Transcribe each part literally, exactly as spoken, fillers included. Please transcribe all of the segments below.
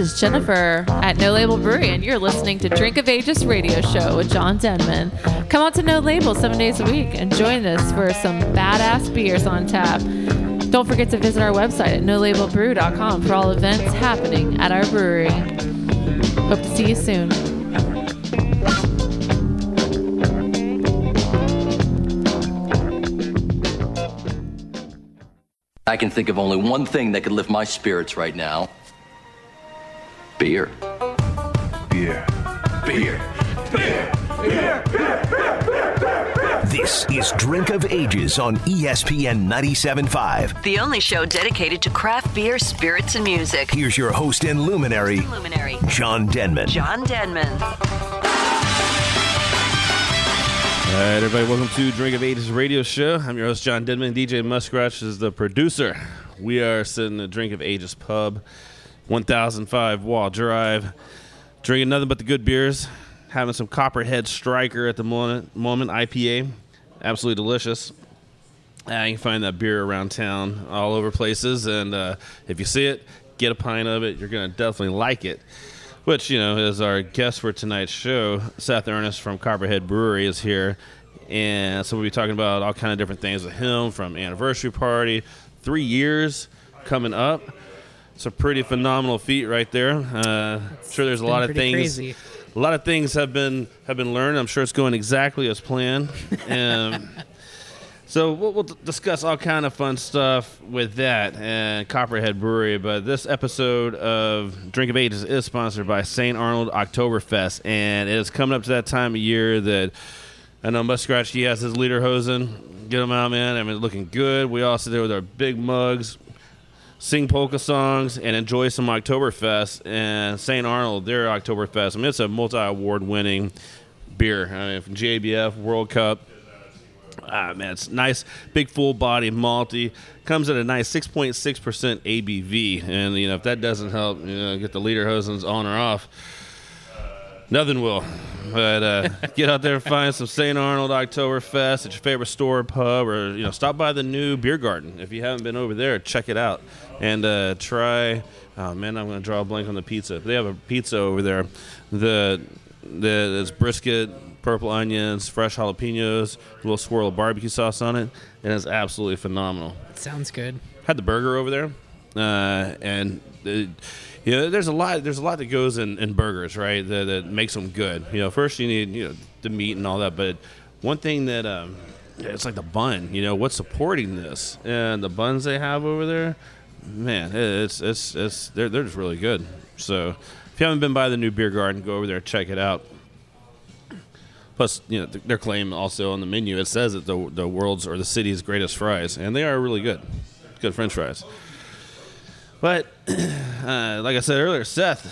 is Jennifer at No Label Brewery, and you're listening to Drink of Ages Radio Show with John Denman. Come out to No Label seven days a week and join us for some badass beers on tap. Don't forget to visit our website at no label brew dot com for all events happening at our brewery. Hope to see you soon. I can think of only one thing that could lift my spirits right now. Beer. Beer. Beer. Beer. Beer. Beer. Beer. Beer. Beer. This is Drink of Ages on E S P N ninety-seven point five. The only show dedicated to craft beer, spirits, and music. Here's your host and luminary, luminary. John Denman. John Denman. All right, everybody, welcome to Drink of Ages Radio Show. I'm your host, John Denman. D J Muskrat is the producer. We are sitting at Drink of Ages Pub, one thousand five Wall Drive, drinking nothing but the good beers, having some Copperhead Striker at the moment, moment I P A. Absolutely delicious. Uh, you can find that beer around town, all over places, and uh, if you see it, get a pint of it. You're going to definitely like it. Which, you know, is our guest for tonight's show. Seth Ernest from Copperhead Brewery is here. And so we'll be talking about all kind of different things with him, from anniversary party, three years coming up. It's a pretty phenomenal feat right there. Uh, I'm sure there's a lot of things. Crazy. A lot of things have been have been learned. I'm sure it's going exactly as planned. Um, so we'll, we'll discuss all kind of fun stuff with that and Copperhead Brewery. But this episode of Drink of Ages is sponsored by Saint Arnold Oktoberfest. And it is coming up to that time of year that I know Muskrat, he has his lederhosen. Get him out, man. I mean, looking good. We all sit there with our big mugs, sing polka songs, and enjoy some Oktoberfest. And Saint Arnold, their Oktoberfest, I mean, it's a multi-award-winning beer. I mean, from G A B F, World Cup. Ah, man, it's nice, big full body, malty. Comes at a nice six point six percent A B V. And, you know, if that doesn't help, you know, get the lederhosens on or off, nothing will. But uh, get out there and find some Saint Arnold Oktoberfest at your favorite store, pub, or, you know, stop by the new beer garden. If you haven't been over there, check it out. And uh, try, oh, man, I'm going to draw a blank on the pizza. They have a pizza over there. The, the It's brisket, purple onions, fresh jalapenos, a little swirl of barbecue sauce on it, and it's absolutely phenomenal. It sounds good. Had the burger over there, uh, and it, you know, there's a lot. There's a lot that goes in, in burgers, right? That, that makes them good. You know, first you need you know the meat and all that, but one thing that um, it's like the bun. You know, what's supporting this and the buns they have over there, man, it's it's it's they're they're just really good. So if you haven't been by the new beer garden, go over there, check it out. Plus, you know, their claim also on the menu, it says that the the world's or the city's greatest fries, and they are really good, good French fries. But uh, like I said earlier, Seth,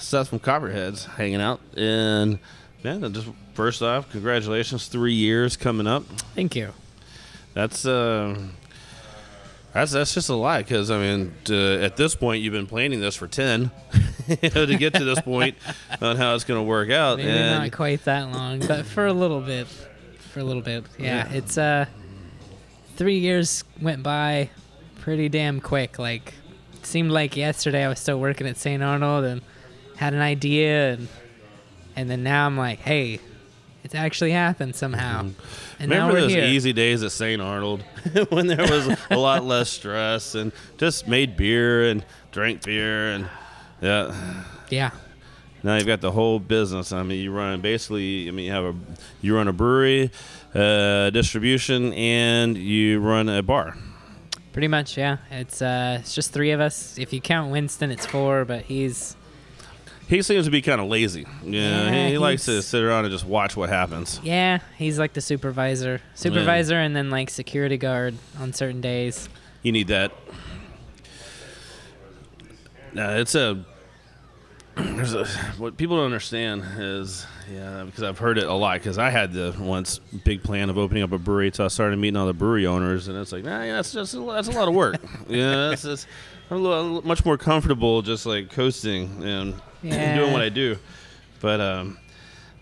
Seth from Copperheads, hanging out, and man, just first off, congratulations, three years coming up. Thank you. That's uh, that's that's just a lot, because I mean, to, at this point, you've been planning this for ten. You know, to get to this point on how it's going to work out. Maybe and not quite that long, but for a little bit. For a little bit. Yeah, yeah. It's uh, three years went by pretty damn quick. Like, it seemed like yesterday I was still working at Saint Arnold and had an idea. And, and then now I'm like, hey, it's actually happened somehow. Mm-hmm. And remember now we're those here. Easy days at Saint Arnold when there was a lot less stress and just made beer and drank beer and... Yeah. Yeah. Now you've got the whole business. I mean, you run basically. I mean, you have a you run a brewery, uh, distribution, and you run a bar. Pretty much, yeah. It's uh, it's just three of us. If you count Winston, it's four. But he's he seems to be kind of lazy. Yeah, yeah he, he likes to sit around and just watch what happens. Yeah, he's like the supervisor, supervisor, yeah. And then like security guard on certain days. You need that. Uh, it's a, there's a, what people don't understand is, yeah, because I've heard it a lot, because I had the once big plan of opening up a brewery, so I started meeting all the brewery owners, and it's like, nah, yeah, that's just, that's a lot of work. Yeah, that's just, I'm a little, much more comfortable just like coasting and yeah. doing what I do. But um,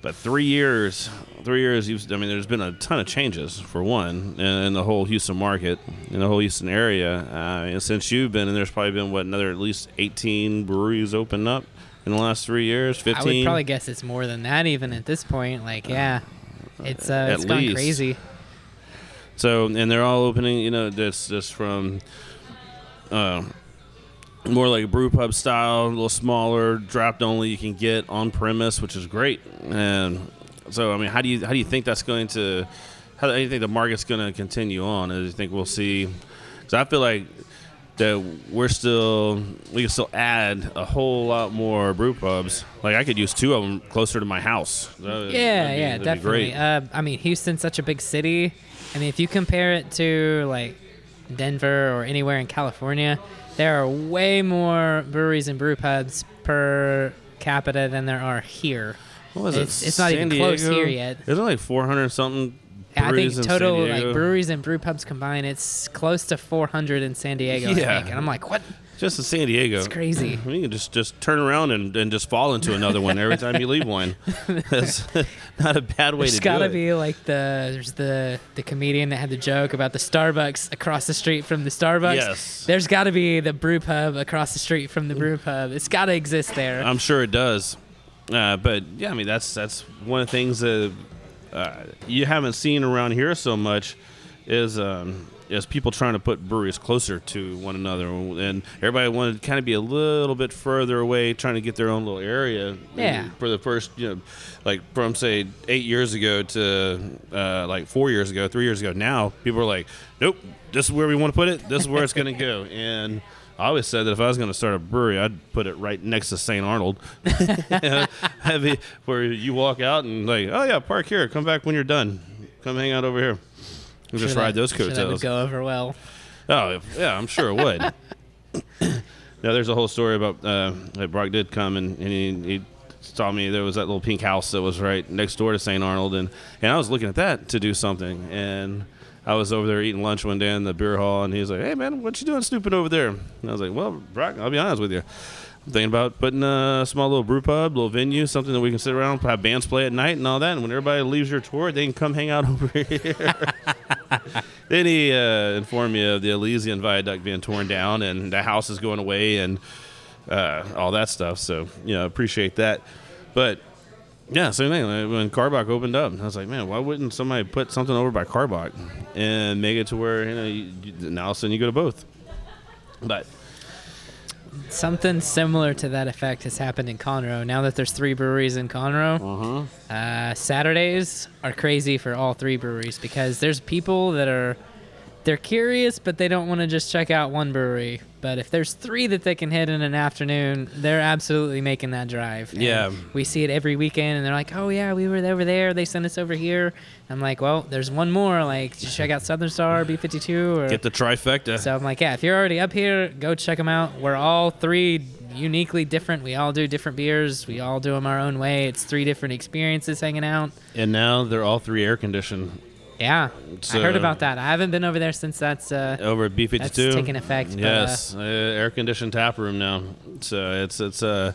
But three years, three years. I mean, there's been a ton of changes for one, in, in the whole Houston market, in the whole Houston area. Uh, and since you've been, and there's probably been what another at least eighteen breweries opened up in the last three years. Fifteen. I would probably guess it's more than that even at this point. Like, yeah, it's uh, it's gone crazy. So, and they're all opening. You know, that's just from. Uh, More like a brew pub style, a little smaller, draft only. You can get on premise, which is great. And so, I mean, how do you how do you think that's going to? How do you think the market's going to continue on? Do you think we'll see? Because I feel like that we're still we can still add a whole lot more brew pubs. Like I could use two of them closer to my house. That'd, yeah, that'd be, yeah, definitely. Uh, I mean, Houston's such a big city. I mean, if you compare it to like Denver or anywhere in California. There are way more breweries and brew pubs per capita than there are here. What was it? It's, it's not even close here yet. There's only like four hundred something breweries in San Diego. I think total like breweries and brew pubs combined, it's close to four hundred in San Diego, yeah. I think. And I'm like, what? Just in San Diego. It's crazy. You can just, just turn around and, and just fall into another one every time you leave one. That's not a bad way there's to do it. There's got to be like the, there's the, the comedian that had the joke about the Starbucks across the street from the Starbucks. Yes. There's got to be the brew pub across the street from the brew pub. It's got to exist there. I'm sure it does. Uh, but yeah, I mean, that's, that's one of the things that uh, you haven't seen around here so much is, um, is people trying to put breweries closer to one another, and everybody wanted to kind of be a little bit further away, trying to get their own little area. Yeah. For the first, you know, like from say eight years ago to uh, like four years ago, three years ago. Now people are like, nope, this is where we want to put it. This is where it's going to go. And I always said that if I was going to start a brewery, I'd put it right next to Saint Arnold, where you walk out and like, oh yeah, park here. Come back when you're done. Come hang out over here. We'll just sure ride that, those coattails. Sure that would go over well. Oh, yeah, I'm sure it would. Now, there's a whole story about uh, that Brock did come, and, and he, he saw me. There was that little pink house that was right next door to Saint Arnold, and, and I was looking at that to do something. And I was over there eating lunch one day in the beer hall, and he was like, hey, man, what you doing snooping over there? And I was like, well, Brock, I'll be honest with you. I'm thinking about putting a small little brew pub, little venue, something that we can sit around, have bands play at night and all that. And when everybody leaves your tour, they can come hang out over here. Then he uh, informed me of the Elysian Viaduct being torn down and the house is going away and uh, all that stuff. So, you know, appreciate that. But, yeah, same thing. When Carboc opened up, I was like, man, why wouldn't somebody put something over by Carboc and make it to where, you know, you, you, now all of a sudden you go to both. But something similar to that effect has happened in Conroe. Now that there's three breweries in Conroe, uh-huh. uh, Saturdays are crazy for all three breweries because there's people that are, they're curious, but they don't want to just check out one brewery. But if there's three that they can hit in an afternoon, they're absolutely making that drive. And yeah. We see it every weekend, and they're like, oh, yeah, we were over there. They sent us over here. I'm like, well, there's one more. Like, just check out Southern Star, B fifty-two. Or... Get the trifecta. So I'm like, yeah, if you're already up here, go check them out. We're all three uniquely different. We all do different beers. We all do them our own way. It's three different experiences hanging out. And now they're all three air-conditioned. Yeah, so, I heard about that. I haven't been over there since that's uh, over at B fifty-two. That's taking effect. Yes, but, uh, uh, air-conditioned tap room now. So it's it's uh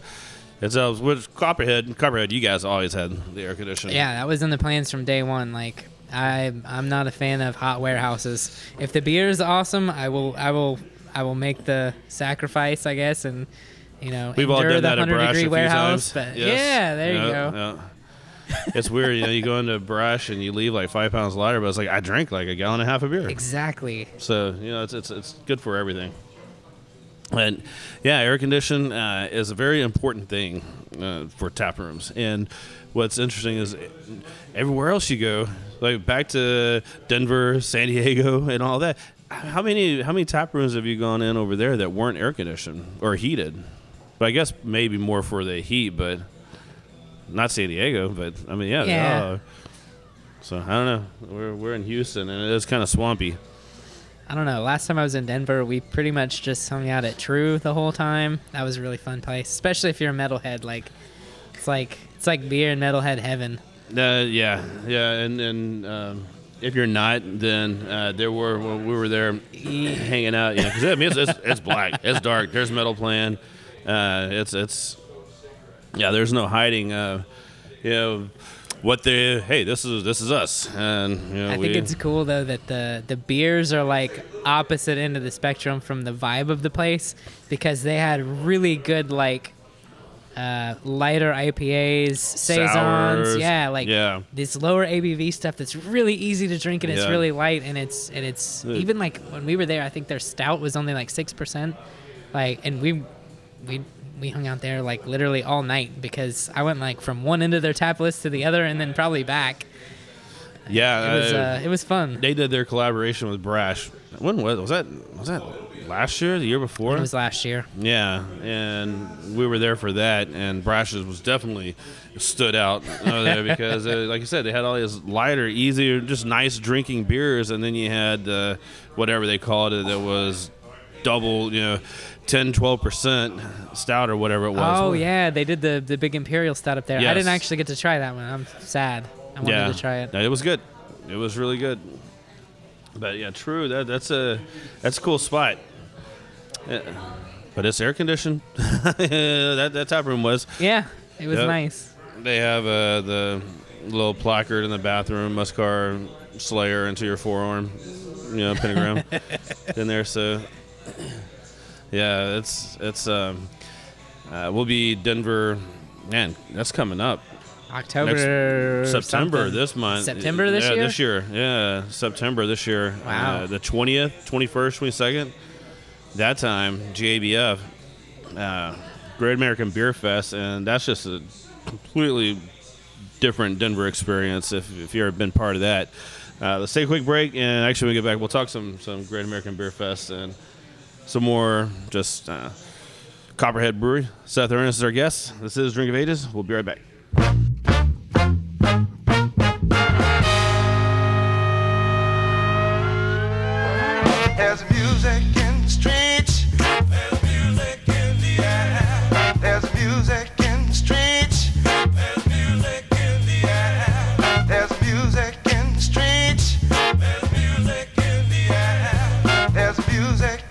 it's uh, with Copperhead. Copperhead, you guys always had the air conditioning. Yeah, that was in the plans from day one. Like I I'm not a fan of hot warehouses. If the beer is awesome, I will I will I will make the sacrifice, I guess, and you know we've endure all done the that hundred degree warehouse. But yes. yeah, there yeah, you go. Yeah. It's weird, you know, you go into a brush and you leave like five pounds lighter, but it's like I drank like a gallon and a half of beer. Exactly. So, you know, it's it's it's good for everything. And yeah, air condition uh, is a very important thing uh, for tap rooms. And what's interesting is everywhere else you go, like back to Denver, San Diego, and all that. How many how many tap rooms have you gone in over there that weren't air conditioned or heated? But I guess maybe more for the heat, but. Not San Diego, but I mean, yeah. yeah. Uh, so I don't know. We're we're in Houston, and it is kind of swampy. I don't know. Last time I was in Denver, we pretty much just hung out at True the whole time. That was a really fun place, especially if you're a metalhead. Like, it's like it's like beer and metalhead heaven. Uh, yeah, yeah, and and um, if you're not, then uh, there were well, we were there hanging out. You know, because I mean, it's, it's it's black, it's dark. There's metal playing. Uh, it's it's. Yeah, there's no hiding. Uh, you know, what they hey this is this is us. And you know, I we, think it's cool though that the the beers are like opposite end of the spectrum from the vibe of the place, because they had really good like uh, lighter I P As, saisons, yeah, like yeah. this lower A B V stuff that's really easy to drink and yeah. it's really light and it's and it's yeah. even like when we were there, I think their stout was only like six percent, like and we we. we hung out there like literally all night because I went like from one end of their tap list to the other and then probably back. Yeah, it was uh, it was fun. They did their collaboration with Brash. When was was that? Was that last year? The year before? It was last year. Yeah, and we were there for that. And Brash's was definitely stood out uh, there because, uh, like you said, they had all these lighter, easier, just nice drinking beers, and then you had uh, whatever they called it that was double, you know. ten, twelve percent stout or whatever it was. Oh, yeah. They did the, the big Imperial stout up there. Yes. I didn't actually get to try that one. I'm sad. I wanted yeah. to try it. It was good. It was really good. But, yeah, true. That, that's, a, that's a cool spot. Yeah. But it's air-conditioned. that, that tap room was. Yeah. It was yep. nice. They have uh, the little placard in the bathroom, Muscar Slayer into your forearm, you know, pentagram in there. So... Yeah, it's it's um, uh, we'll be Denver, man. That's coming up. October, Next, September something. this month. September this yeah, year. This year, yeah, September this year. Wow. Uh, the twentieth, twenty-first, twenty-second. That time, G A B F, uh, Great American Beer Fest, and that's just a completely different Denver experience. If if you've ever been part of that, uh, let's take a quick break, and actually when we get back, we'll talk some some Great American Beer Fest and. Some more just uh, Copperhead Brewery. Seth Ernest is our guest. This is Drink of Ages. We'll be right back. There's music in the streets. There's music in the air. There's music in the streets. There's music in the air. There's music in the streets. There's music in the air. There's music.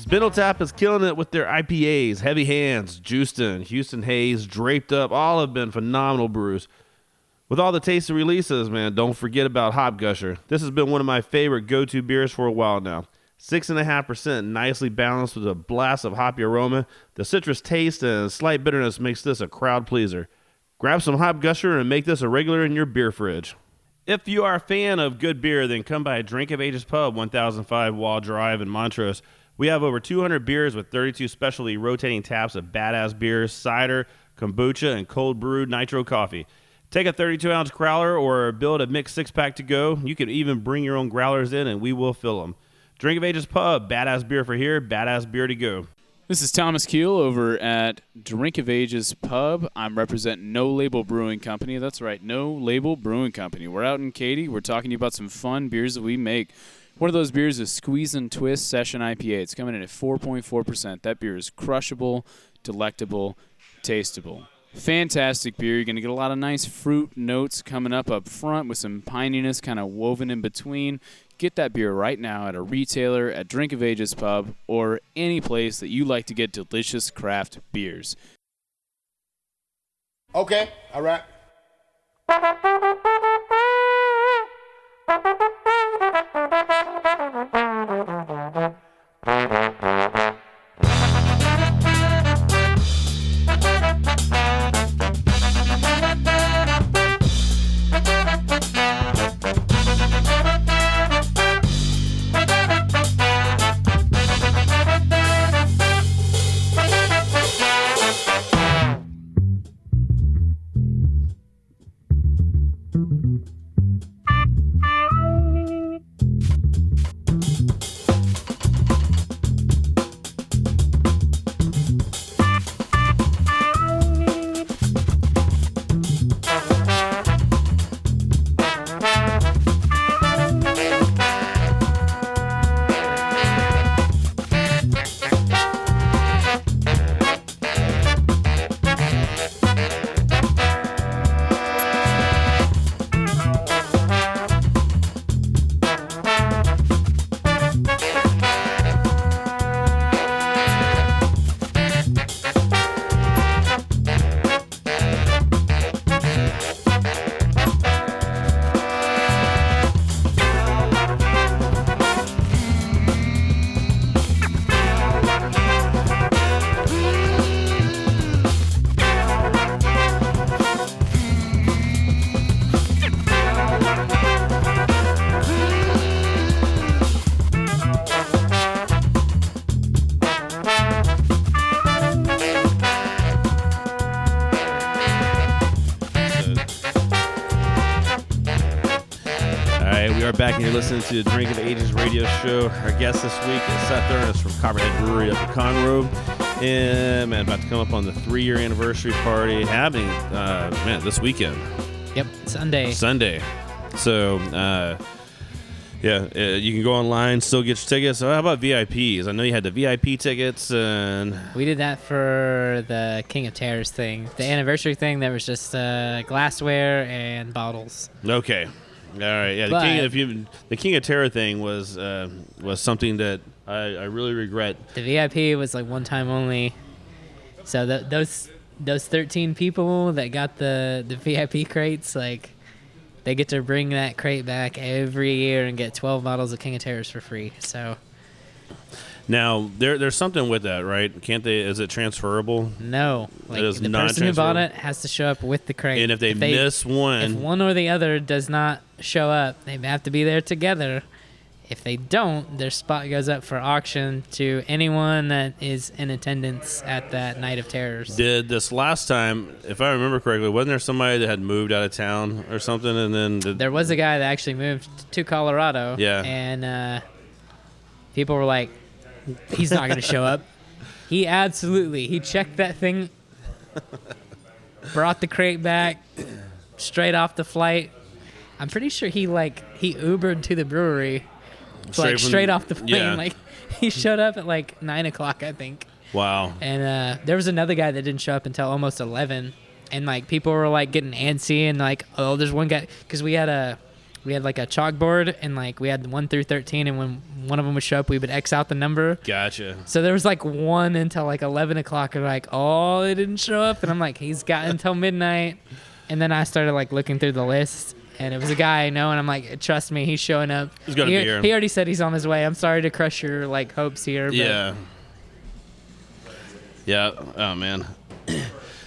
Spindle Tap is killing it with their I P As. Heavy Hands, Houston, Houston Haze, Draped Up, all have been phenomenal brews. With all the tasty releases, man, don't forget about Hop Gusher. This has been one of my favorite go-to beers for a while now. six point five percent, nicely balanced with a blast of hoppy aroma. The citrus taste and slight bitterness makes this a crowd pleaser. Grab some Hop Gusher and make this a regular in your beer fridge. If you are a fan of good beer, then come by Drink of Ages Pub, one thousand five Wall Drive in Montrose. We have over two hundred beers with thirty-two specialty rotating taps of badass beers, cider, kombucha, and cold brewed nitro coffee. Take a thirty-two ounce growler or build a mixed six-pack to go. You can even bring your own growlers in, and we will fill them. Drink of Ages Pub, badass beer for here, badass beer to go. This is Thomas Kuehl over at Drink of Ages Pub. I'm representing No Label Brewing Company. That's right, No Label Brewing Company. We're out in Katy. We're talking to you about some fun beers that we make. One of those beers is Squeeze and Twist Session I P A. It's coming in at four point four percent. That beer is crushable, delectable, tasteable. Fantastic beer. You're going to get a lot of nice fruit notes coming up up front with some pininess kind of woven in between. Get that beer right now at a retailer, at Drink of Ages Pub, or any place that you like to get delicious craft beers. Okay, all right. Listening to the Drink of Ages Radio Show. Our guest this week is Seth Ernest from Copperhead Brewery up in Conroe. And man, about to come up on the three-year anniversary party happening, uh, man, this weekend. Yep, Sunday. Sunday. So, uh, yeah, uh, you can go online, still get your tickets. How about V I Ps? I know you had the V I P tickets, and we did that for the King of Terrors thing, the anniversary thing. That was just uh, glassware and bottles. Okay. All right, yeah. The but, king of you, the King of Terror thing was uh, was something that I, I really regret. The V I P was like one time only, so th- those those thirteen people that got the, the V I P crates, like, they get to bring that crate back every year and get twelve bottles of King of Terrors for free. So now there there's something with that, right? Can't they? Is it transferable? No, like, it is the person who bought it has to show up with the crate. And if they, if they miss one, if one or the other does not show up, they have to be there together. If they don't, their spot goes up for auction to anyone that is in attendance at that night of terrors. Did this last time, if I remember correctly, wasn't there somebody that had moved out of town or something? And then did- there was a guy that actually moved to Colorado. Yeah, and uh, people were like, "He's not going to show up." He absolutely he checked that thing, brought the crate back straight off the flight. I'm pretty sure he like he Ubered to the brewery, straight like straight from, off the plane. Yeah. Like, he showed up at like nine o'clock, I think. Wow. And uh, there was another guy that didn't show up until almost eleven, and like people were like getting antsy and like, oh, there's one guy, because we had a we had like a chalkboard and like we had one through thirteen, and when one of them would show up, we would X out the number. Gotcha. So there was like one until like eleven o'clock, and like, oh, they didn't show up, and I'm like, he's got until midnight, and then I started like looking through the list. And it was a guy I know, and I'm like, trust me, he's showing up. He's gonna he, be here. He already said he's on his way. I'm sorry to crush your like hopes here. But. Yeah. Yeah. Oh man,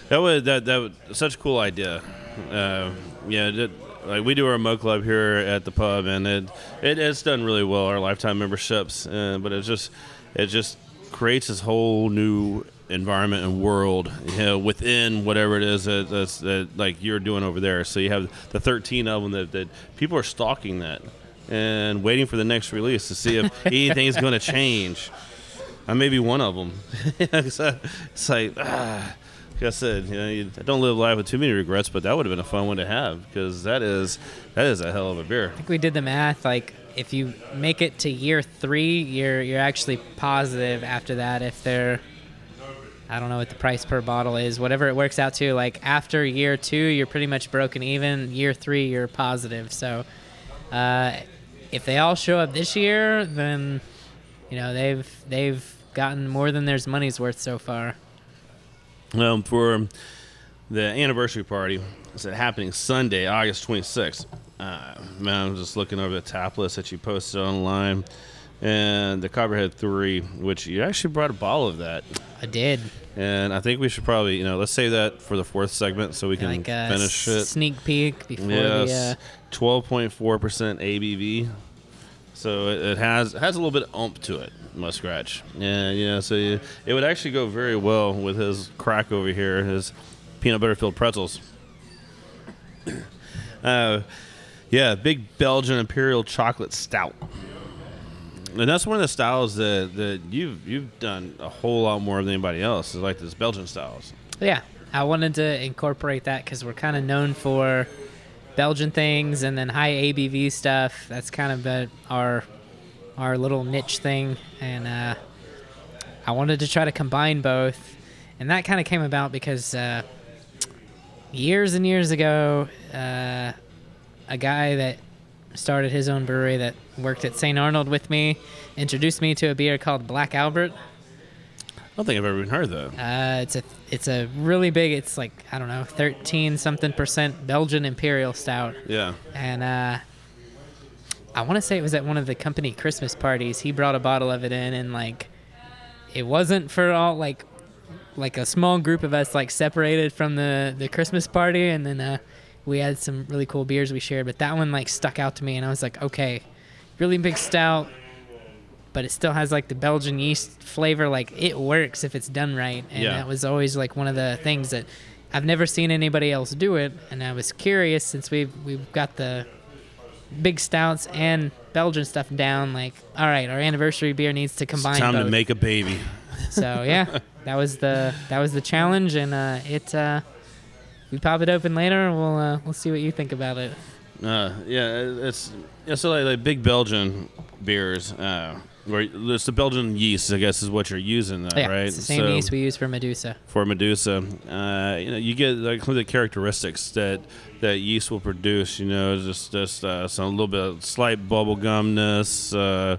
that was that that was such a cool idea. Uh, yeah, that, like, we do our Mo Club here at the pub, and it, it it's done really well. Our lifetime memberships, uh, but it's just it just creates this whole new environment and world, you know, within whatever it is that, that's that like you're doing over there. So you have the thirteen of them that, that people are stalking that and waiting for the next release to see if anything's going to change. I may be one of them. It's like, ah, like I said, you know, you don't live life with too many regrets, but that would have been a fun one to have, because that is that is a hell of a beer. I think we did the math. Like, if you make it to year three, you're you're actually positive after that. If they're, I don't know what the price per bottle is, whatever it works out to. Like, after year two, you're pretty much broken even. Year three, you're positive. So, uh, if they all show up this year, then you know they've they've gotten more than their money's worth so far. Um, for the anniversary party, it's happening Sunday, August twenty-sixth. Uh, man, I'm just looking over the tap list that you posted online. And the Copperhead three, which you actually brought a bottle of that. I did. And I think we should probably, you know, let's save that for the fourth segment so we can like finish it. Sneak peek before yes, the... twelve point four percent uh, A B V. So it, it has has a little bit of oomph to it, Muskrat. And, you know, so you, it would actually go very well with his crack over here, his peanut butter-filled pretzels. uh, yeah, big Belgian Imperial Chocolate Stout. And that's one of the styles that, that you've you've done a whole lot more than anybody else, is like this Belgian styles. Yeah, I wanted to incorporate that because we're kind of known for Belgian things and then high A B V stuff. That's kind of been our our little niche thing, and uh, I wanted to try to combine both, and that kind of came about because uh, years and years ago, uh, a guy that started his own brewery that worked at Saint Arnold with me introduced me to a beer called Black Albert. I don't think I've ever even heard of that. Uh, it's a it's a really big, it's like, I don't know, thirteen something percent Belgian Imperial Stout. Yeah. And uh, I want to say it was at one of the company Christmas parties. He brought a bottle of it in, and like, it wasn't for all, like, like a small group of us, like, separated from the, the Christmas party, and then uh, we had some really cool beers we shared, but that one like stuck out to me, and I was like, okay, really big stout, but it still has like the Belgian yeast flavor. Like, it works if it's done right, and yeah. That was always like one of the things that I've never seen anybody else do it, and I was curious, since we've we've got the big stouts and Belgian stuff down. Like, all right, our anniversary beer needs to combine. It's time both. To make a baby. So yeah, that was the that was the challenge, and uh, it. Uh, We pop it open later, and we'll uh, we'll see what you think about it. Uh, yeah, it's yeah. So like, like big Belgian beers, uh, where it's the Belgian yeast, I guess, is what you're using, though, yeah, right? It's the same so, yeast we use for Medusa. For Medusa, uh, you know, you get like some of the characteristics that that yeast will produce. You know, just just uh, some little bit of slight bubblegumness. Uh,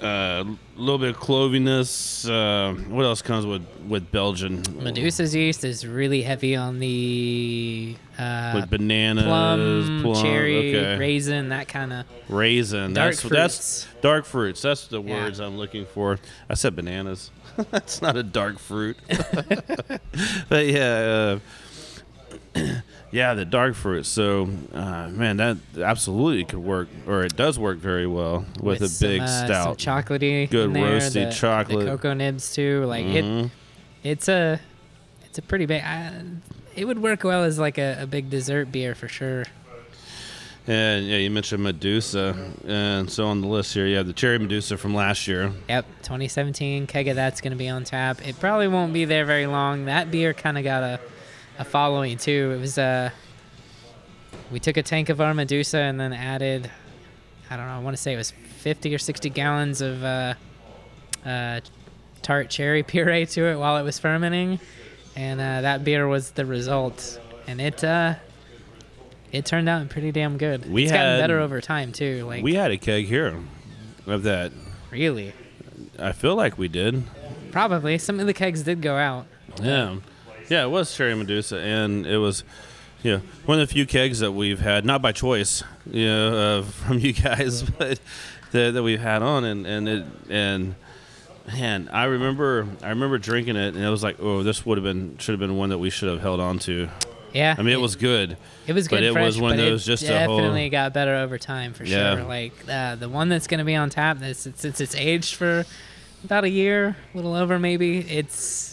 A uh, little bit of cloviness. Uh, what else comes with, with Belgian? Medusa's yeast is really heavy on the uh, like bananas, plum, plum cherry, okay. raisin, that kind of raisin. Dark that's fruits. that's dark fruits. That's the words yeah. I'm looking for. I said bananas. That's not a dark fruit. But yeah, uh, yeah, the dark fruit. So, uh, man, that absolutely could work, or it does work very well with, with a big some, uh, stout. Some chocolatey, good there, roasty the, chocolate. The cocoa nibs too. Like mm-hmm. it, it's a, it's a pretty big. I, it would work well as like a, a big dessert beer for sure. And yeah, you mentioned Medusa, and so on the list here, you have the Cherry Medusa from last year. Yep, twenty seventeen keg of that's going to be on tap. It probably won't be there very long. That beer kind of got a. A following too. It was uh we took a tank of our Medusa and then added, I don't know, I want to say it was fifty or sixty gallons of uh, uh, tart cherry puree to it while it was fermenting, and uh, that beer was the result, and it uh it turned out pretty damn good. We it's had, gotten better over time too. Like, we had a keg here of that. Really? I feel like we did. Probably some of the kegs did go out. Yeah. Yeah, it was Cherry Medusa, and it was, yeah, you know, one of the few kegs that we've had, not by choice, you know, uh, from you guys, but the, that we've had on, and and it, and man, I remember I remember drinking it, and it was like, oh, this would have been should have been one that we should have held on to. Yeah, I mean, it, it was good. It was good, but it fresh, was one of those just definitely a whole, got better over time for sure. Yeah. Like uh, the one that's going to be on tap, since it's, it's, it's aged for about a year, a little over maybe, it's.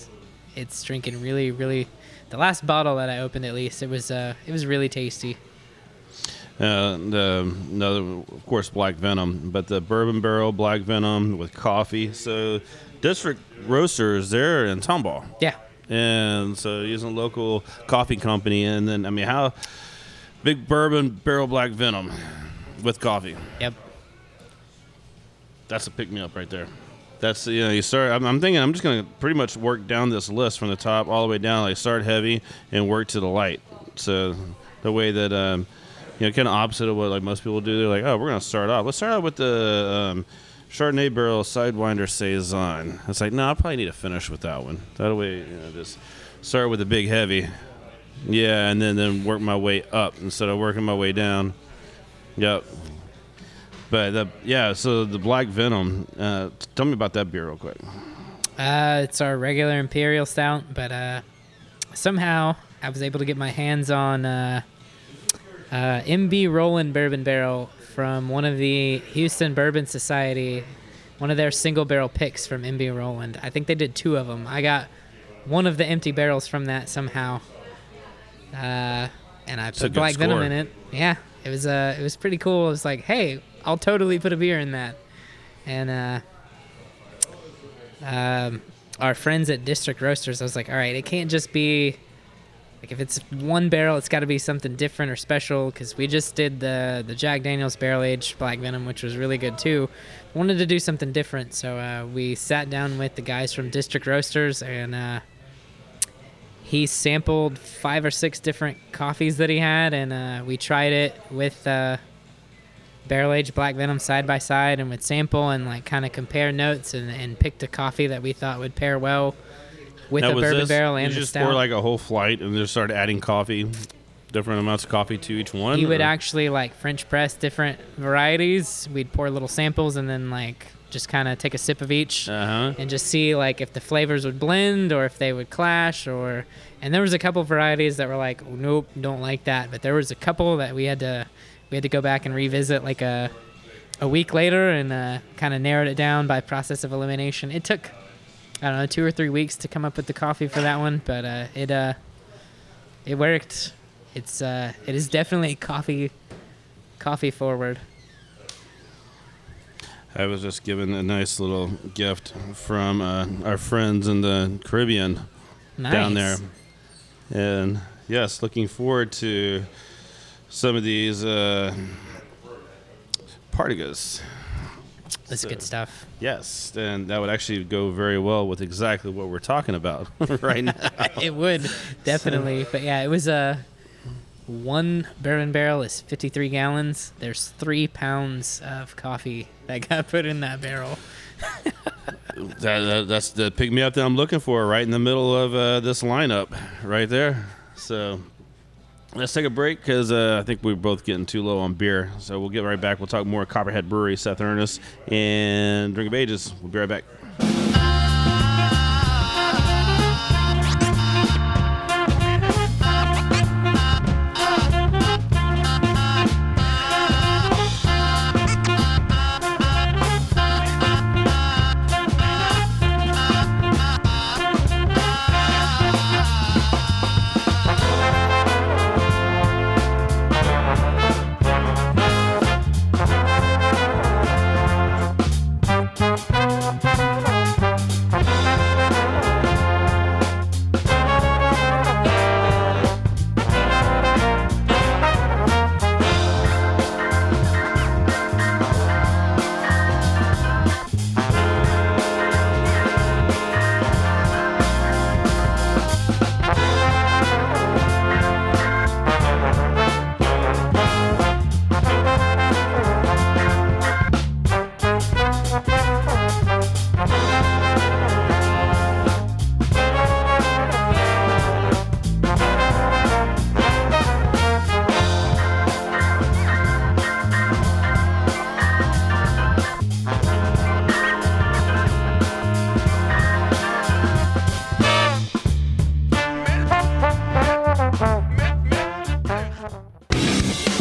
It's drinking really, really. The last bottle that I opened, at least, it was uh, it was really tasty. Uh, the, no, of course, Black Venom, but the bourbon barrel Black Venom with coffee. So District Roasters, they're in Tomball. Yeah. And so using a local coffee company. And then, I mean, how big bourbon barrel Black Venom with coffee. Yep. That's a pick-me-up right there. That's, you know, you start, I'm, I'm thinking I'm just going to pretty much work down this list from the top all the way down. Like start heavy and work to the light. So the way that, um, you know, kind of opposite of what like most people do. They're like, oh, we're going to start off. Let's start out with the um, Chardonnay Barrel Sidewinder Saison. It's like, no, nah, I probably need to finish with that one. That way, you know, just start with a big heavy. Yeah, and then, then work my way up instead of working my way down. Yep. But, the, yeah, so the Black Venom, uh, tell me about that beer real quick. Uh, it's our regular Imperial Stout, but uh, somehow I was able to get my hands on uh, uh, M B Rowland Bourbon Barrel from one of the Houston Bourbon Society, one of their single barrel picks from M B Rowland. I think they did two of them. I got one of the empty barrels from that somehow, uh, and I put Black Venom in it. Yeah, it was, uh, it was pretty cool. It was like, hey, I'll totally put a beer in that. And uh, um, our friends at District Roasters, I was like, all right, it can't just be, like if it's one barrel, it's got to be something different or special, because we just did the, the Jack Daniel's barrel-aged Black Venom, which was really good too. Wanted to do something different, so uh, we sat down with the guys from District Roasters, and uh, he sampled five or six different coffees that he had, and uh, we tried it with... Uh, barrel-aged Black Venom side by side, and would sample and like kind of compare notes, and, and picked a coffee that we thought would pair well with now, a bourbon this, barrel and the stout. Did you just pour like a whole flight and just start adding coffee, different amounts of coffee to each one? He or? would actually like French press different varieties. We'd pour little samples and then like just kind of take a sip of each, uh-huh. and just see like if the flavors would blend or if they would clash. Or and there was a couple varieties that were like, oh, nope, don't like that. But there was a couple that we had to. We had to go back and revisit like a a week later, and uh, kind of narrowed it down by process of elimination. It took, I don't know, two or three weeks to come up with the coffee for that one, but uh, it uh, it worked. It's uh, it is definitely coffee coffee forward. I was just given a nice little gift from uh, our friends in the Caribbean nice. down there, and yes, looking forward to. Some of these uh, partagas. That's so, good stuff. Yes, and that would actually go very well with exactly what we're talking about right now. It would, definitely. So. But yeah, it was a uh, one bourbon barrel is fifty-three gallons. There's three pounds of coffee that got put in that barrel. that, that, that's the pick me up that I'm looking for, right in the middle of uh, this lineup, right there. So. Let's take a break, because uh, I think we're both getting too low on beer. So we'll get right back. We'll talk more Copperhead Brewery, Seth Ernest, and Drink of Ages. We'll be right back.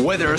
Whether a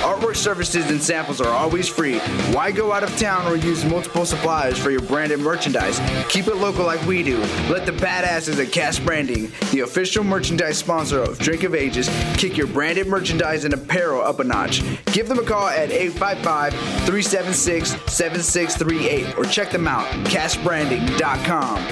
Artwork services and samples are always free. Why go out of town or use multiple suppliers for your branded merchandise? Keep it local like we do. Let the badasses at Cash Branding, the official merchandise sponsor of Drink of Ages, kick your branded merchandise and apparel up a notch. Give them a call at eight five five, three seven six, seven six three eight or check them out at cash branding dot com.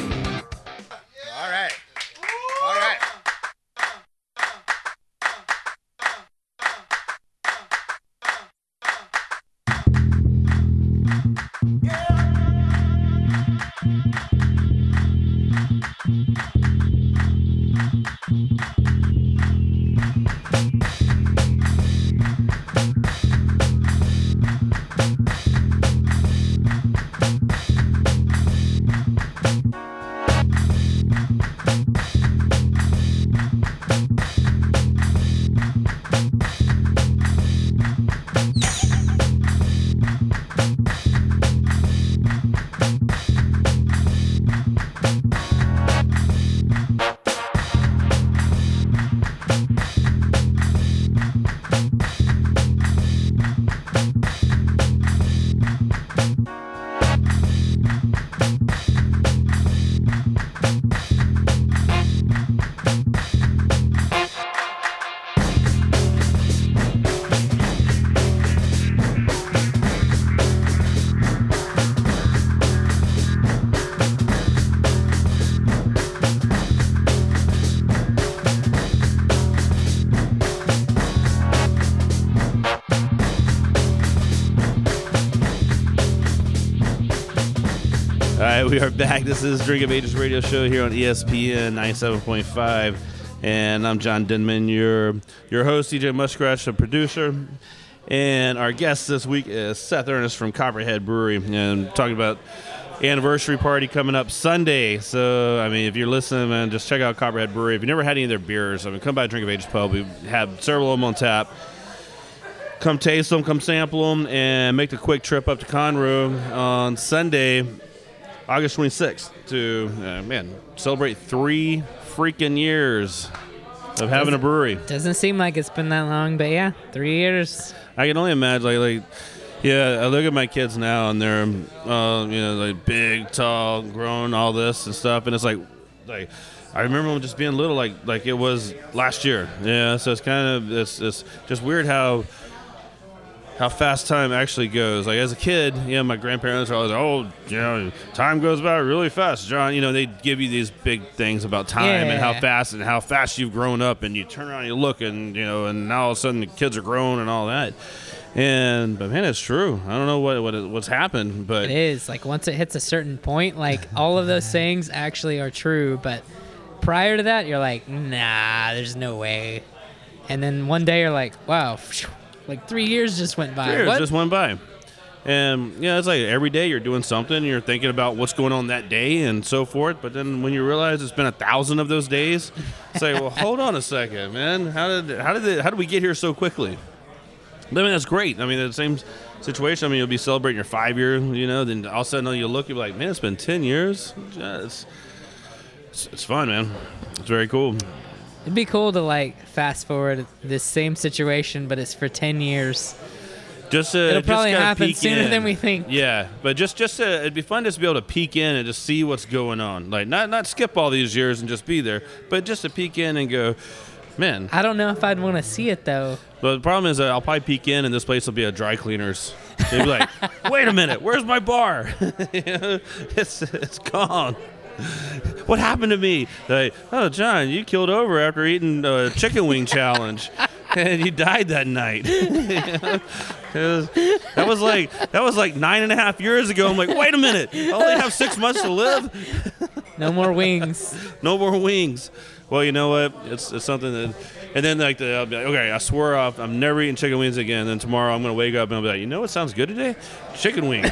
We are back. This is Drink of Ages Radio Show here on E S P N ninety-seven point five, and I'm John Denman, your your host, D J Muskrat, a producer, and our guest this week is Seth Ernest from Copperhead Brewery, and talking about anniversary party coming up Sunday. So, I mean, if you're listening, man, just check out Copperhead Brewery. If you've never had any of their beers, I mean, come by Drink of Ages Pub. We have several of them on tap. Come taste them, come sample them, and make the quick trip up to Conroe on Sunday, August twenty-sixth, to, uh, man, celebrate three freaking years of having doesn't, a brewery. Doesn't seem like it's been that long, but yeah, three years. I can only imagine, like, like yeah, I look at my kids now, and they're, uh, you know, like, big, tall, grown, all this and stuff, and it's like, like, I remember them just being little, like, like it was last year. Yeah, so it's kind of, it's, it's just weird how... how fast time actually goes. Like, as a kid, you know, my grandparents are always, oh, you know, time goes by really fast, John. You know, they give you these big things about time yeah. and how fast and how fast you've grown up, and you turn around and you look, and, you know, and now all of a sudden the kids are grown and all that. And, but, man, it's true. I don't know what, what it, what's happened, but. It is. Like, once it hits a certain point, like, all of those things actually are true. But prior to that, you're like, nah, there's no way. And then one day you're like, wow, phew. Like, three years just went by. Three years what? just went by. And, yeah, it's like every day you're doing something. You're thinking about what's going on that day and so forth. But then when you realize it's been a thousand of those days, it's like, well, hold on a second, man. How did how did it, how did we get here so quickly? But, I mean, that's great. I mean, the same situation. I mean, you'll be celebrating your five-year, you know. Then all of a sudden you'll look, you'll be like, man, it's been ten years. It's, it's, it's fun, man. It's very cool. It'd be cool to, like, fast forward this same situation, but it's for ten years. Just uh, It'll just probably happen sooner in. than we think. Yeah, but just, just uh, it'd be fun just to be able to peek in and just see what's going on. Like, not, not skip all these years and just be there, but just to peek in and go, man. I don't know if I'd want to see it, though. But the problem is that I'll probably peek in, and this place will be a dry cleaner's. They'd be like, wait a minute, where's my bar? You know, it's it's gone. What happened to me? Like, oh, John, you killed over after eating a chicken wing challenge, and you died that night. You know? was, that was like that was like nine and a half years ago. I'm like, wait a minute, I only have six months to live. No more wings. No more wings. Well, you know what? It's, it's something that And then like the, I'll be like, okay, I swear off, I'm never eating chicken wings again. And then tomorrow I'm going to wake up and I'll be like, you know what sounds good today? Chicken wings.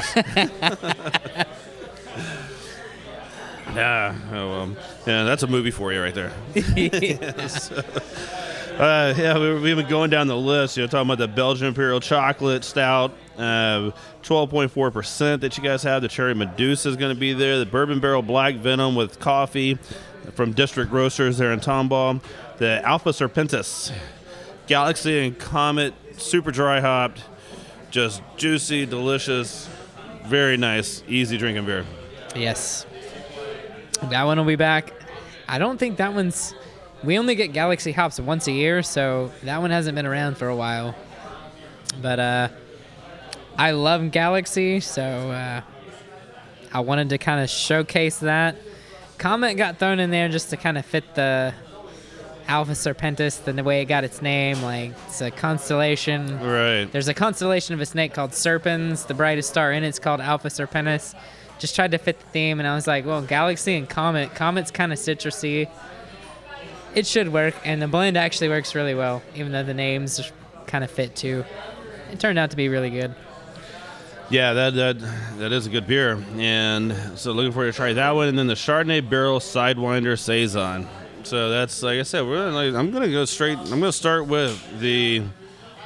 Nah, oh, um, yeah, that's a movie for you right there. yeah, so, uh, yeah we, we've been going down the list. You know, talking about the Belgian Imperial Chocolate Stout, uh, twelve point four percent that you guys have. The Cherry Medusa is going to be there. The Bourbon Barrel Black Venom with coffee from District Roasters there in Tomball. The Alpha Serpentis, Galaxy and Comet, super dry hopped, just juicy, delicious, very nice, easy drinking beer. Yes. That one will be back. I don't think that one's... We only get Galaxy hops once a year, so that one hasn't been around for a while. But uh, I love Galaxy, so uh, I wanted to kind of showcase that. Comet got thrown in there just to kind of fit the Alpha Serpentis and the way it got its name. Like, it's a constellation. Right. There's a constellation of a snake called Serpens. The brightest star in it's called Alpha Serpentis. Just tried to fit the theme, and I was like, well, Galaxy and Comet. Comet's kind of citrusy. It should work, and the blend actually works really well, even though the names kind of fit, too. It turned out to be really good. Yeah, that that that is a good beer, and so looking forward to try that one, and then the Chardonnay Barrel Sidewinder Saison. So that's, like I said, we're like, I'm going to go straight. I'm going to start with the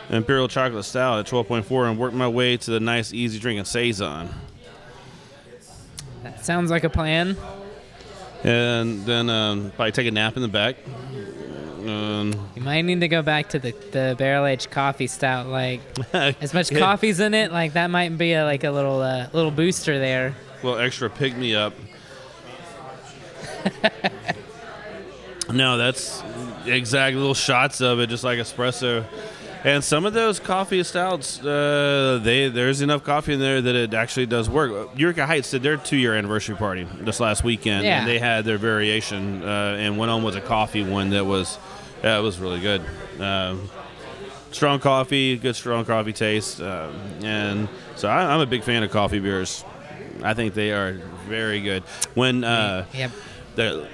Imperial Chocolate Stout at twelve point four and work my way to the nice, easy drinking Saison. That sounds like a plan. And then um, probably take a nap in the back. Um, you might need to go back to the, the barrel-aged coffee stout. Like as much coffee's in it, like that might be a, like a little uh, little booster there. Well, extra pick me up. No, that's exact little shots of it, just like espresso. And some of those coffee stouts, uh, they there's enough coffee in there that it actually does work. Eureka Heights did their two-year anniversary party this last weekend, yeah. And they had their variation, uh, and went on with a coffee one that was, yeah, it was really good. Uh, strong coffee, good strong coffee taste, uh, and so I, I'm a big fan of coffee beers. I think they are very good. When uh, yep. the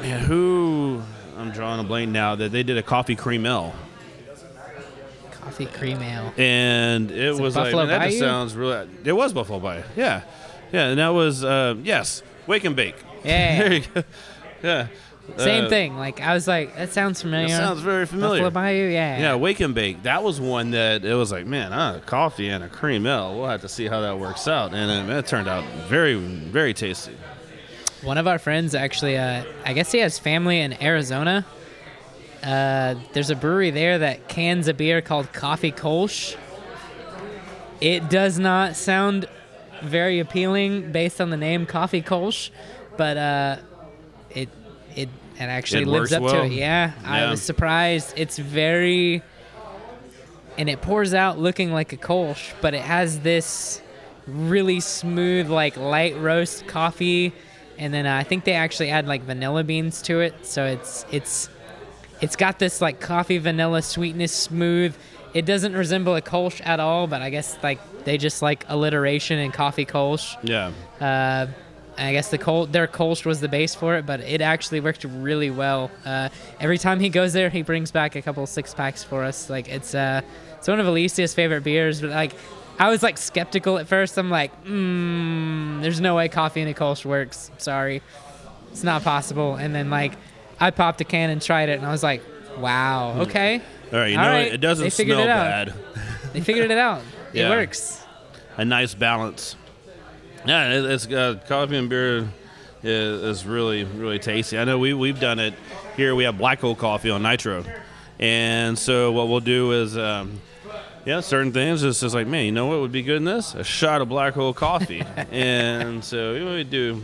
man, who I'm drawing a blank now that they did a coffee cream ale. Coffee cream ale. And it was, was like, man, that just sounds really, it was Buffalo Bayou. Yeah. Yeah. And that was, uh, yes, Wake and Bake. Yeah. There you go. Yeah. Same uh, thing. Like, I was like, that sounds familiar. That sounds very familiar. Buffalo Bayou, yeah. Yeah, Wake and Bake. That was one that it was like, man, uh, coffee and a cream ale. We'll have to see how that works out. And it, it turned out very, very tasty. One of our friends actually, uh, I guess he has family in Arizona. Uh, there's a brewery there that cans a beer called Coffee Kolsch. It does not sound very appealing based on the name Coffee Kolsch, but uh, it it it actually it lives up well. to it. Yeah, yeah, I was surprised. It's very, and it pours out looking like a Kolsch, but it has this really smooth, like light roast coffee, and then uh, I think they actually add like vanilla beans to it, so it's it's. It's got this like coffee vanilla sweetness, smooth. It doesn't resemble a Kolsch at all, but I guess like they just like alliteration and coffee Kolsch. Yeah. Uh, I guess the Kol- their Kolsch was the base for it, but it actually worked really well. Uh, every time he goes there, he brings back a couple six packs for us. Like it's uh, it's one of Alicia's favorite beers, but like I was like skeptical at first. I'm like, mm, there's no way coffee in a Kolsch works. Sorry, it's not possible. And then like. I popped a can and tried it, and I was like, wow, okay. All right, you All know right. It doesn't smell it bad. They figured it out. It yeah. works. A nice balance. Yeah, it's uh, coffee and beer is, is really, really tasty. I know we, we've done it here. We have Black Hole coffee on Nitro. And so what we'll do is, um, yeah, certain things, it's just like, man, you know what would be good in this? A shot of Black Hole coffee. And so you know, we do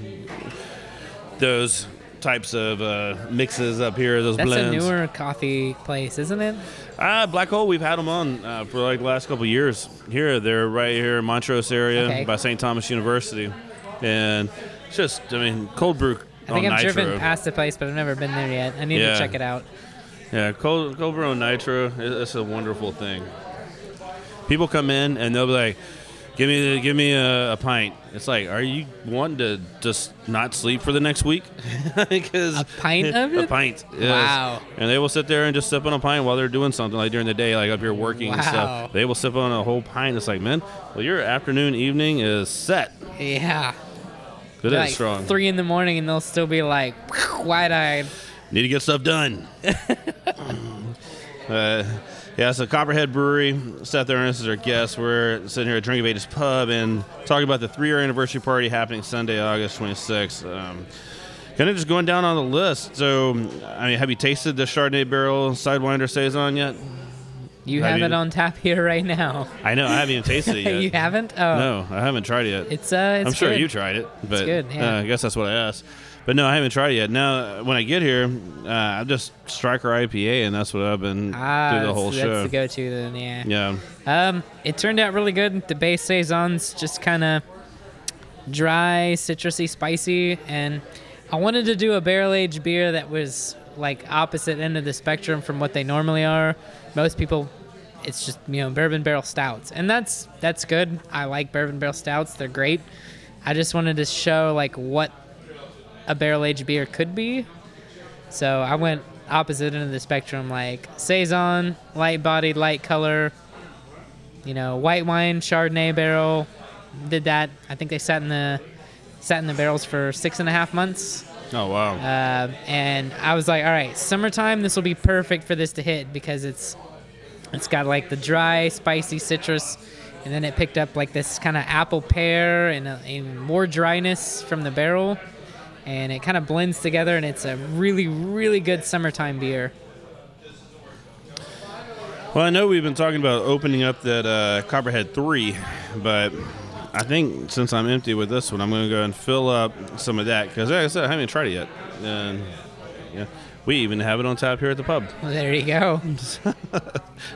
those types of uh, mixes up here, those That's blends. That's a newer coffee place, isn't it? Uh, Black Hole, we've had them on uh, for like the last couple of years. Here, they're right here in Montrose area okay. by Saint Thomas University. And it's just, I mean, cold brew I on Nitro. I think I've driven past the place, but I've never been there yet. I need yeah. to check it out. Yeah, cold, cold brew on Nitro, it's a wonderful thing. People come in and they'll be like, give me the, give me a, a pint. It's like, are you wanting to just not sleep for the next week? Because a pint of it? A pint. Yes. Wow. And they will sit there and just sip on a pint while they're doing something, like during the day, like up here working wow. and stuff. They will sip on a whole pint. It's like, man, well, your afternoon, evening is set. Yeah. That like is strong. Three in the morning and they'll still be like wide-eyed. Need to get stuff done. uh, yeah, so Copperhead Brewery, Seth Ernest is our guest. We're sitting here at Drink of Ages Pub and talking about the three-year anniversary party happening Sunday, August twenty-sixth. Um, kind of just going down on the list. So, I mean, have you tasted the Chardonnay Barrel Sidewinder Saison yet? You have, have you, it on tap here right now. I know. I haven't even tasted it yet. You haven't? Oh. No, I haven't tried it yet. It's, uh, it's I'm sure good. You tried it. But, it's good, yeah. Uh, I guess that's what I asked. But, no, I haven't tried it yet. Now, when I get here, uh, I'm just Striker I P A, and that's what I've been ah, through the whole that's, show. That's the go-to then, yeah. Yeah. Um, it turned out really good. The base Saison's just kind of dry, citrusy, spicy. And I wanted to do a barrel-aged beer that was like opposite end of the spectrum from what they normally are. Most people, it's just, you know, bourbon barrel stouts, and that's that's good. I like bourbon barrel stouts, they're great. I just wanted to show like what a barrel aged beer could be, so I went opposite end of the spectrum, like saison, light body, light color, you know, white wine, Chardonnay barrel. Did that. I think they sat in the sat in the barrels for six and a half months. Oh, wow. Uh, and I was like, all right, summertime, this will be perfect for this to hit because it's it's got like the dry, spicy citrus, and then it picked up like this kind of apple pear and, a, and more dryness from the barrel, and it kind of blends together, and it's a really, really good summertime beer. Well, I know we've been talking about opening up that uh, Copperhead three, but I think since I'm empty with this one, I'm going to go and fill up some of that because, like I said, I haven't even tried it yet. And yeah, we even have it on tap here at the pub. Well, there you go.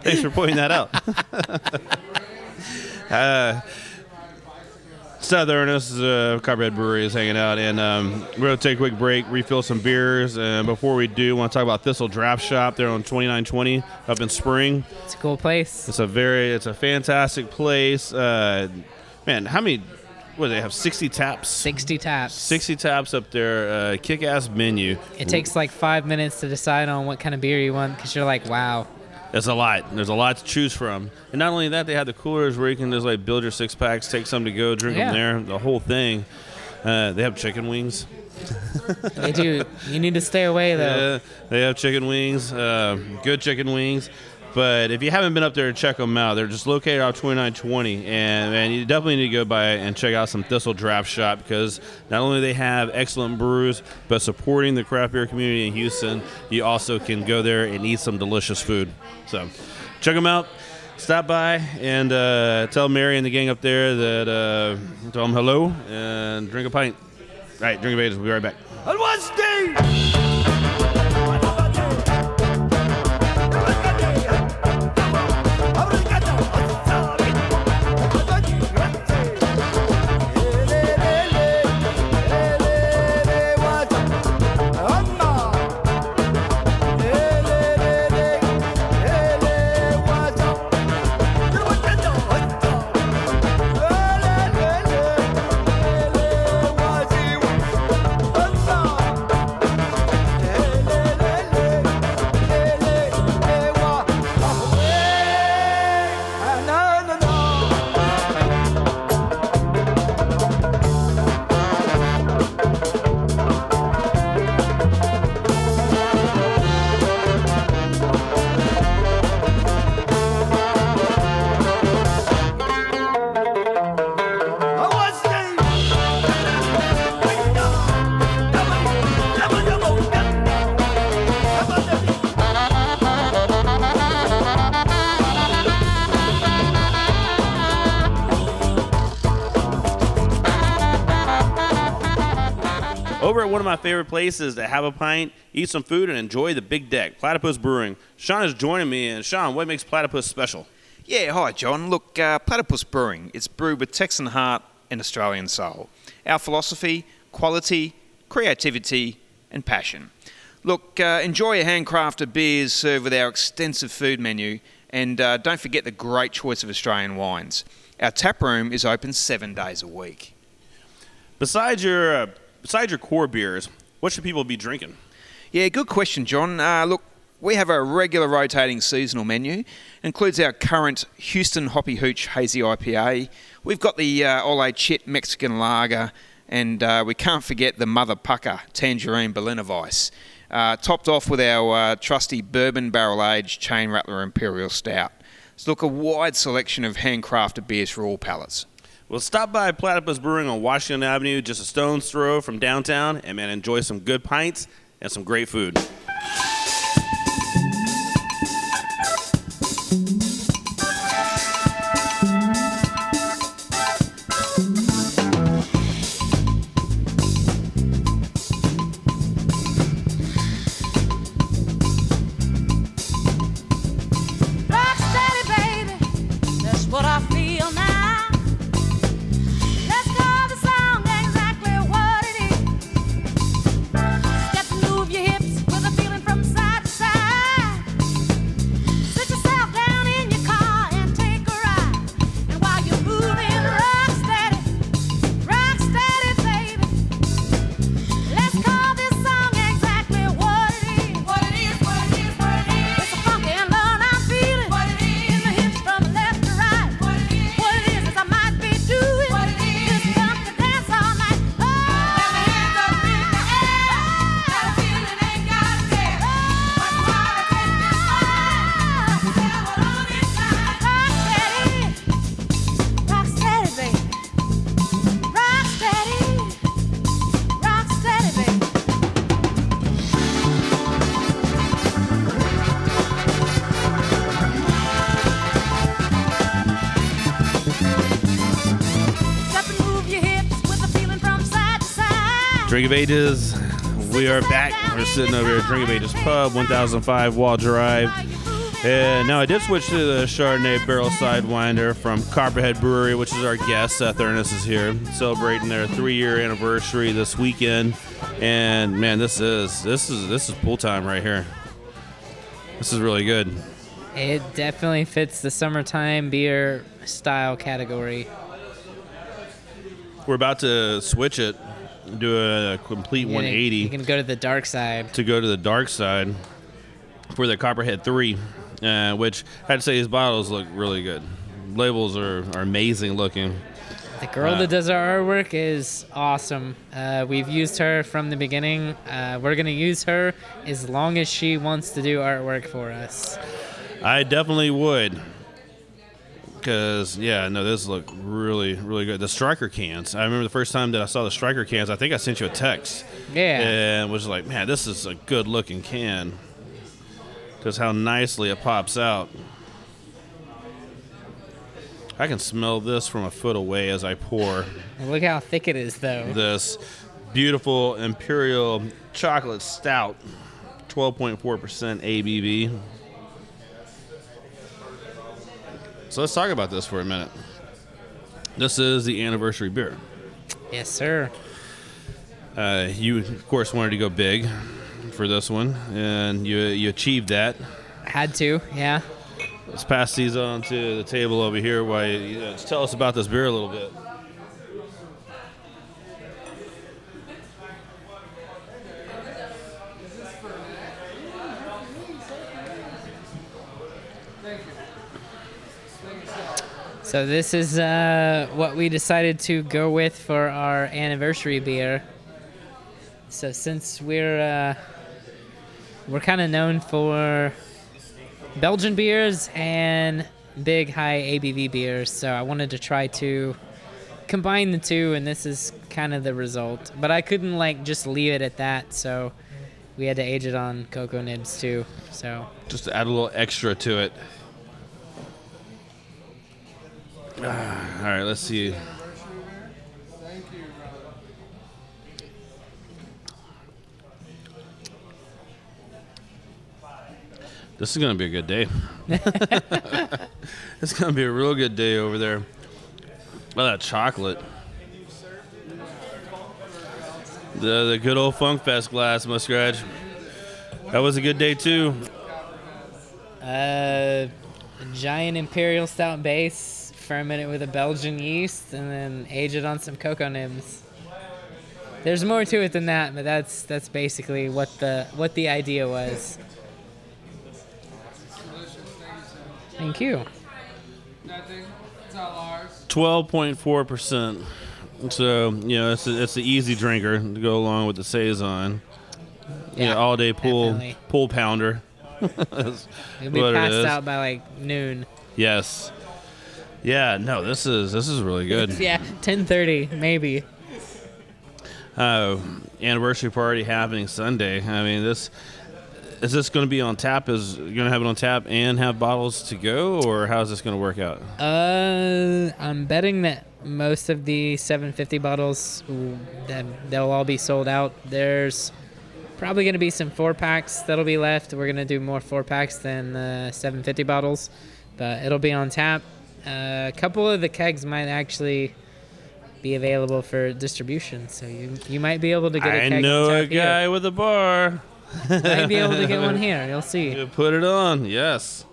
Thanks for pointing that out. uh, Seth Ernest, uh, Copperhead Brewery, is hanging out, and um, we're going to take a quick break, refill some beers, and before we do, I want to talk about Thistle Draft Shop. They're on twenty-nine twenty up in Spring. It's a cool place. It's a very, it's a fantastic place. Uh, Man, how many, what do they have, sixty taps? sixty taps. sixty taps up there, uh, kick-ass menu. It takes like five minutes to decide on what kind of beer you want because you're like, wow. That's a lot. There's a lot to choose from. And not only that, they have the coolers where you can just like build your six-packs, take some to go, drink yeah. them there, the whole thing. Uh, they have chicken wings. They do. You need to stay away, though. Yeah, they have chicken wings, uh, good chicken wings. But if you haven't been up there, check them out. They're just located off twenty-nine twenty, and man, you definitely need to go by and check out some Thistle Draft Shop because not only they have excellent brews, but supporting the craft beer community in Houston, you also can go there and eat some delicious food. So check them out. Stop by and uh, tell Mary and the gang up there that uh, tell them hello and drink a pint. All right, Drink of Ages. We'll be right back. On Wednesday. One of my favorite places to have a pint, eat some food, and enjoy the big deck, Platypus Brewing. Sean is joining me, and Sean, what makes Platypus special? Yeah, hi, John. Look, uh, Platypus Brewing, it's brewed with Texan heart and Australian soul. Our philosophy, quality, creativity, and passion. Look, uh, enjoy your handcrafted beers served with our extensive food menu, and uh, don't forget the great choice of Australian wines. Our tap room is open seven days a week. Besides your, uh, besides your core beers, what should people be drinking? Yeah, good question, John. Uh, look, we have a regular rotating seasonal menu. It includes our current Houston Hoppy Hooch Hazy I P A. We've got the uh, Ole Chit Mexican Lager, and uh, we can't forget the Mother Pucker Tangerine Berliner Weiss. Uh, topped off with our uh, trusty Bourbon Barrel Aged Chain Rattler Imperial Stout. So look, a wide selection of handcrafted beers for all palates. Well, stop by Platypus Brewing on Washington Avenue, just a stone's throw from downtown, and man, enjoy some good pints and some great food. Drink of Ages, we are back. We're sitting over here at Drink of Ages Pub, one thousand five Wall Drive. And now I did switch to the Chardonnay Barrel Sidewinder from Copperhead Brewery, which is our guest. Seth Ernest is here celebrating their three-year anniversary this weekend. And man, this is this is this is pool time right here. This is really good. It definitely fits the summertime beer style category. We're about to switch it. Do a complete gonna, one eighty. You can go to the dark side. To go to the dark side for the Copperhead three, uh, which I had to say these bottles look really good. Labels are, are amazing looking. The girl uh, that does our artwork is awesome. Uh, we've used her from the beginning. Uh, we're going to use her as long as she wants to do artwork for us. I definitely would. Because, yeah, no, this look really, really good. The Striker cans. I remember the first time that I saw the Striker cans, I think I sent you a text. Yeah. And was like, man, this is a good-looking can. Because how nicely it pops out. I can smell this from a foot away as I pour. Look how thick it is, though. This beautiful Imperial Chocolate Stout, twelve point four percent A B V. So let's talk about this for a minute. This is the anniversary beer. Yes, sir. Uh, you, of course, wanted to go big for this one, and you you achieved that. I had to, yeah. Let's pass these on to the table over here. Why? You know, just tell us about this beer a little bit. So this is uh, what we decided to go with for our anniversary beer. So since we're uh, we're kind of known for Belgian beers and big high A B V beers, so I wanted to try to combine the two, and this is kind of the result. But I couldn't like just leave it at that, so we had to age it on cocoa nibs too. So just to add a little extra to it. Ah, all right, let's see. This is going to be a good day. It's going to be a real good day over there. Well, that chocolate. The, the good old Funk Fest glass, Muskrat. That was a good day, too. Uh, giant Imperial Stout base. ferment it with a Belgian yeast, and then age it on some cocoa nibs. There's more to it than that, but that's that's basically what the what the idea was. Thank you. Nothing. It's all ours. twelve point four percent. So, you know, it's a, it's an easy drinker to go along with the Saison. Yeah, yeah, all day pool definitely. Pool pounder. You'll be passed out by like noon. Yes. Yeah. No. This is this is really good. Yeah. Ten thirty maybe. Uh, anniversary party happening Sunday. I mean, this is this going to be on tap? Is you going to have it on tap and have bottles to go, or how is this going to work out? Uh, I'm betting that most of the seven fifty bottles that they'll all be sold out. There's probably going to be some four packs that'll be left. We're going to do more four packs than the uh, seven fifty bottles, but it'll be on tap. Uh, a couple of the kegs might actually be available for distribution, so you you might be able to get a keg. I know a guy here with a bar. You might be able to get one here. You'll see. You put it on. Yes.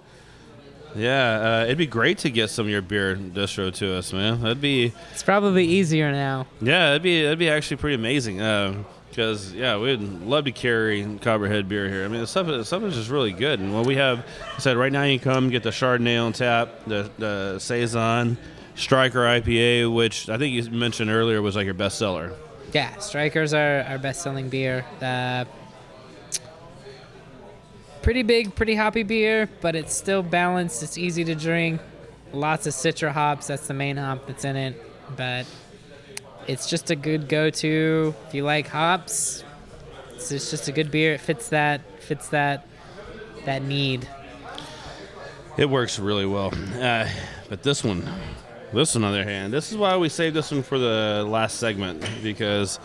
Yeah, uh, it'd be great to get some of your beer distro to us, man. That'd be. It's probably easier now. Yeah, that'd be that'd be actually pretty amazing. Uh, Because, yeah, we'd love to carry Copperhead beer here. I mean, the stuff, the stuff is just really good. And what we have, I said, right now you can come get the Chardonnay on tap, the, the Saison, Striker I P A, which I think you mentioned earlier was like your best seller. Yeah, Striker's our, our best-selling beer. Uh, pretty big, pretty hoppy beer, but it's still balanced. It's easy to drink. Lots of Citra hops. That's the main hop that's in it. But it's just a good go-to if you like hops. It's, it's just a good beer. It fits that fits that that need. It works really well. Uh, but this one, this one on the other hand, this is why we saved this one for the last segment, because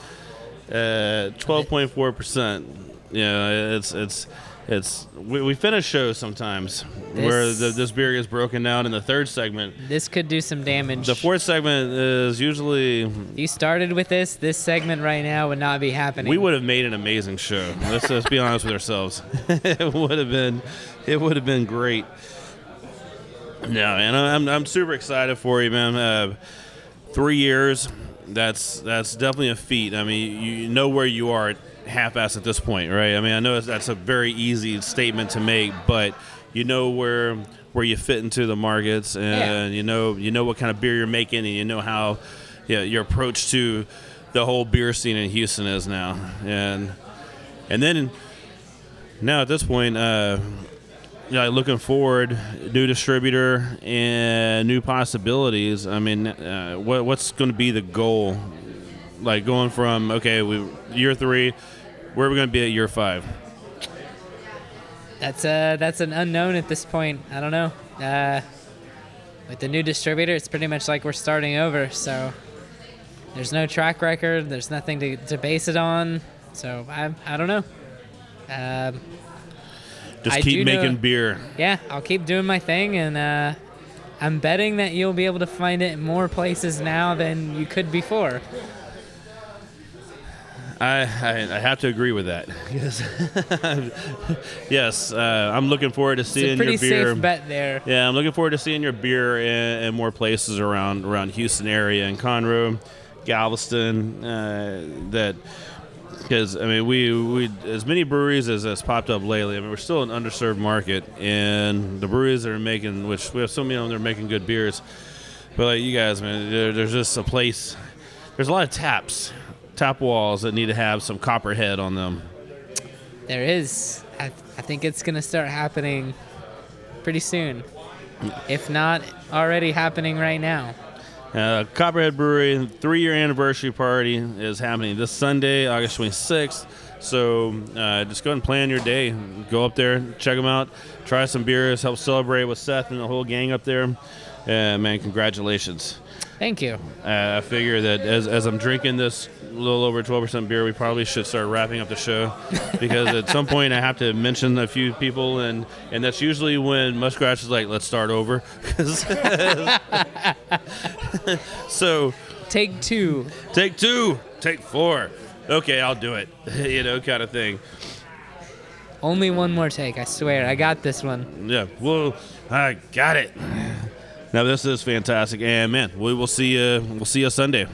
uh, twelve point four percent. You know, it's it's it's we, we finish shows sometimes this, where the, this beer gets broken down in the third segment. This could do some damage. The fourth segment is usually. You started with this. This segment right now would not be happening. We would have made an amazing show. Let's let's be honest with ourselves. It would have been, it would have been great. No, man, I'm I'm super excited for you, man. Uh, three years. That's that's definitely a feat. I mean, you know where you are at half-ass at this point, right? I mean, I know that's a very easy statement to make, but you know where where you fit into the markets, and yeah, you know you know what kind of beer you're making, and you know how yeah, your approach to the whole beer scene in Houston is now, and and then now at this point, uh, you know, looking forward, new distributor and new possibilities. I mean, uh, what what's going to be the goal? Like going from, okay, we year three, where are we going to be at year five? That's uh that's an unknown at this point. I don't know. Uh, with the new distributor, it's pretty much like we're starting over. So there's no track record. There's nothing to, to base it on. So I I don't know. Um, Just I keep making know, beer. Yeah, I'll keep doing my thing, and uh, I'm betting that you'll be able to find it in more places now than you could before. I, I I have to agree with that. Yes, uh, I'm looking forward to seeing your beer. It's a pretty safe bet there. Yeah, I'm looking forward to seeing your beer in, in more places around around Houston area, and Conroe, Galveston. Uh, that because I mean we we as many breweries as has popped up lately. I mean we're still an underserved market, and the breweries that are making, which we have so many of them, they're making good beers. But like you guys, man, there, there's just a place. There's a lot of taps. Top walls that need to have some Copperhead on them. There is. I, th- I think it's going to start happening pretty soon, if not already happening right now. Uh, Copperhead Brewery three-year anniversary party is happening this Sunday, August twenty-sixth. So uh, just go ahead and plan your day. Go up there, check them out, try some beers, help celebrate with Seth and the whole gang up there. Uh, man, congratulations. Thank you. Uh, I figure that as as I'm drinking this little over twelve percent beer, we probably should start wrapping up the show, because at some point I have to mention a few people, and, and that's usually when Muskrat is like, let's start over. So take two. Take two. Take four. Okay, I'll do it. You know, kind of thing. Only one more take, I swear. I got this one. Yeah, well, I got it. No, this is fantastic, and man, we will see you. We'll see you Sunday.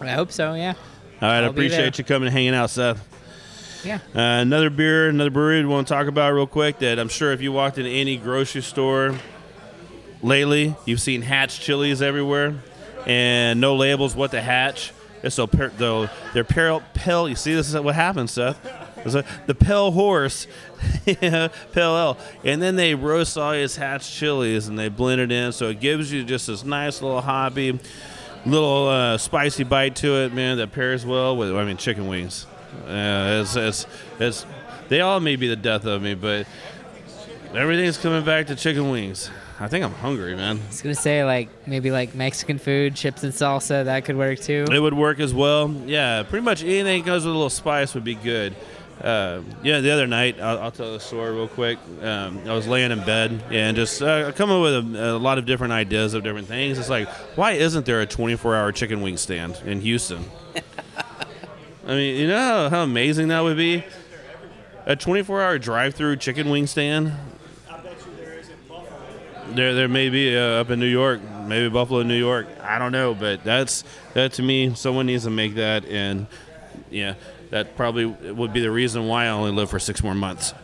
I hope so. Yeah. All right, I'll I appreciate you coming and hanging out, Seth. Yeah. Uh, another beer, another brewery we want to talk about real quick that I'm sure if you walked into any grocery store lately, you've seen Hatch chilies everywhere, and No Labels, What the Hatch. It's so per- though they're pale, pale. You see, this is what happens, Seth. A, the pale horse, pale ale, and then they roast all these Hatch chilies and they blend it in, so it gives you just this nice little hobby, little uh, spicy bite to it, man. That pairs well with, I mean, chicken wings. Uh, it's, it's, it's, they all may be the death of me, but everything's coming back to chicken wings. I think I'm hungry, man. I was going to say, like, maybe, like, Mexican food, chips and salsa, that could work, too. It would work as well. Yeah, pretty much anything that goes with a little spice would be good. Uh, yeah, the other night, I'll, I'll tell the story real quick. Um, I was laying in bed and just uh, coming up with a, a lot of different ideas of different things. It's like, why isn't there a twenty-four hour chicken wing stand in Houston? I mean, you know how, how amazing that would be? A twenty-four hour drive-through chicken wing stand? There, there may be uh, up in New York, maybe Buffalo, New York. I don't know, but that's that to me. Someone needs to make that, and yeah, that probably would be the reason why I only live for six more months.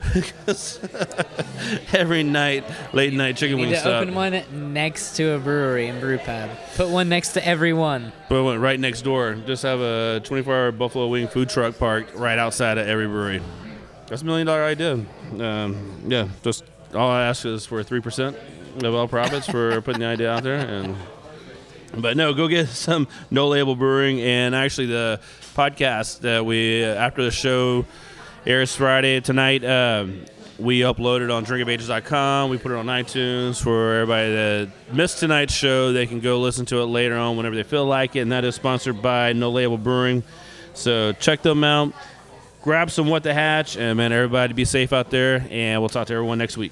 Every night, late night chicken wing stuff. You need to open one next to a brewery and brew pub. Put one next to every one. Put one right next door. Just have a twenty-four hour Buffalo wing food truck parked right outside of every brewery. That's a million dollar idea. Um, yeah, just all I ask is for three percent. of all profits for putting the idea out there, and but no, go get some No Label Brewing. And actually, the podcast that we uh, after the show airs Friday tonight, um, we uploaded on drink of ages dot com. We put it on iTunes for everybody that missed tonight's show. They can go listen to it later on whenever they feel like it, and that is sponsored by No Label Brewing. So check them out, grab some What the Hatch, and man, everybody be safe out there. And we'll talk to everyone next week.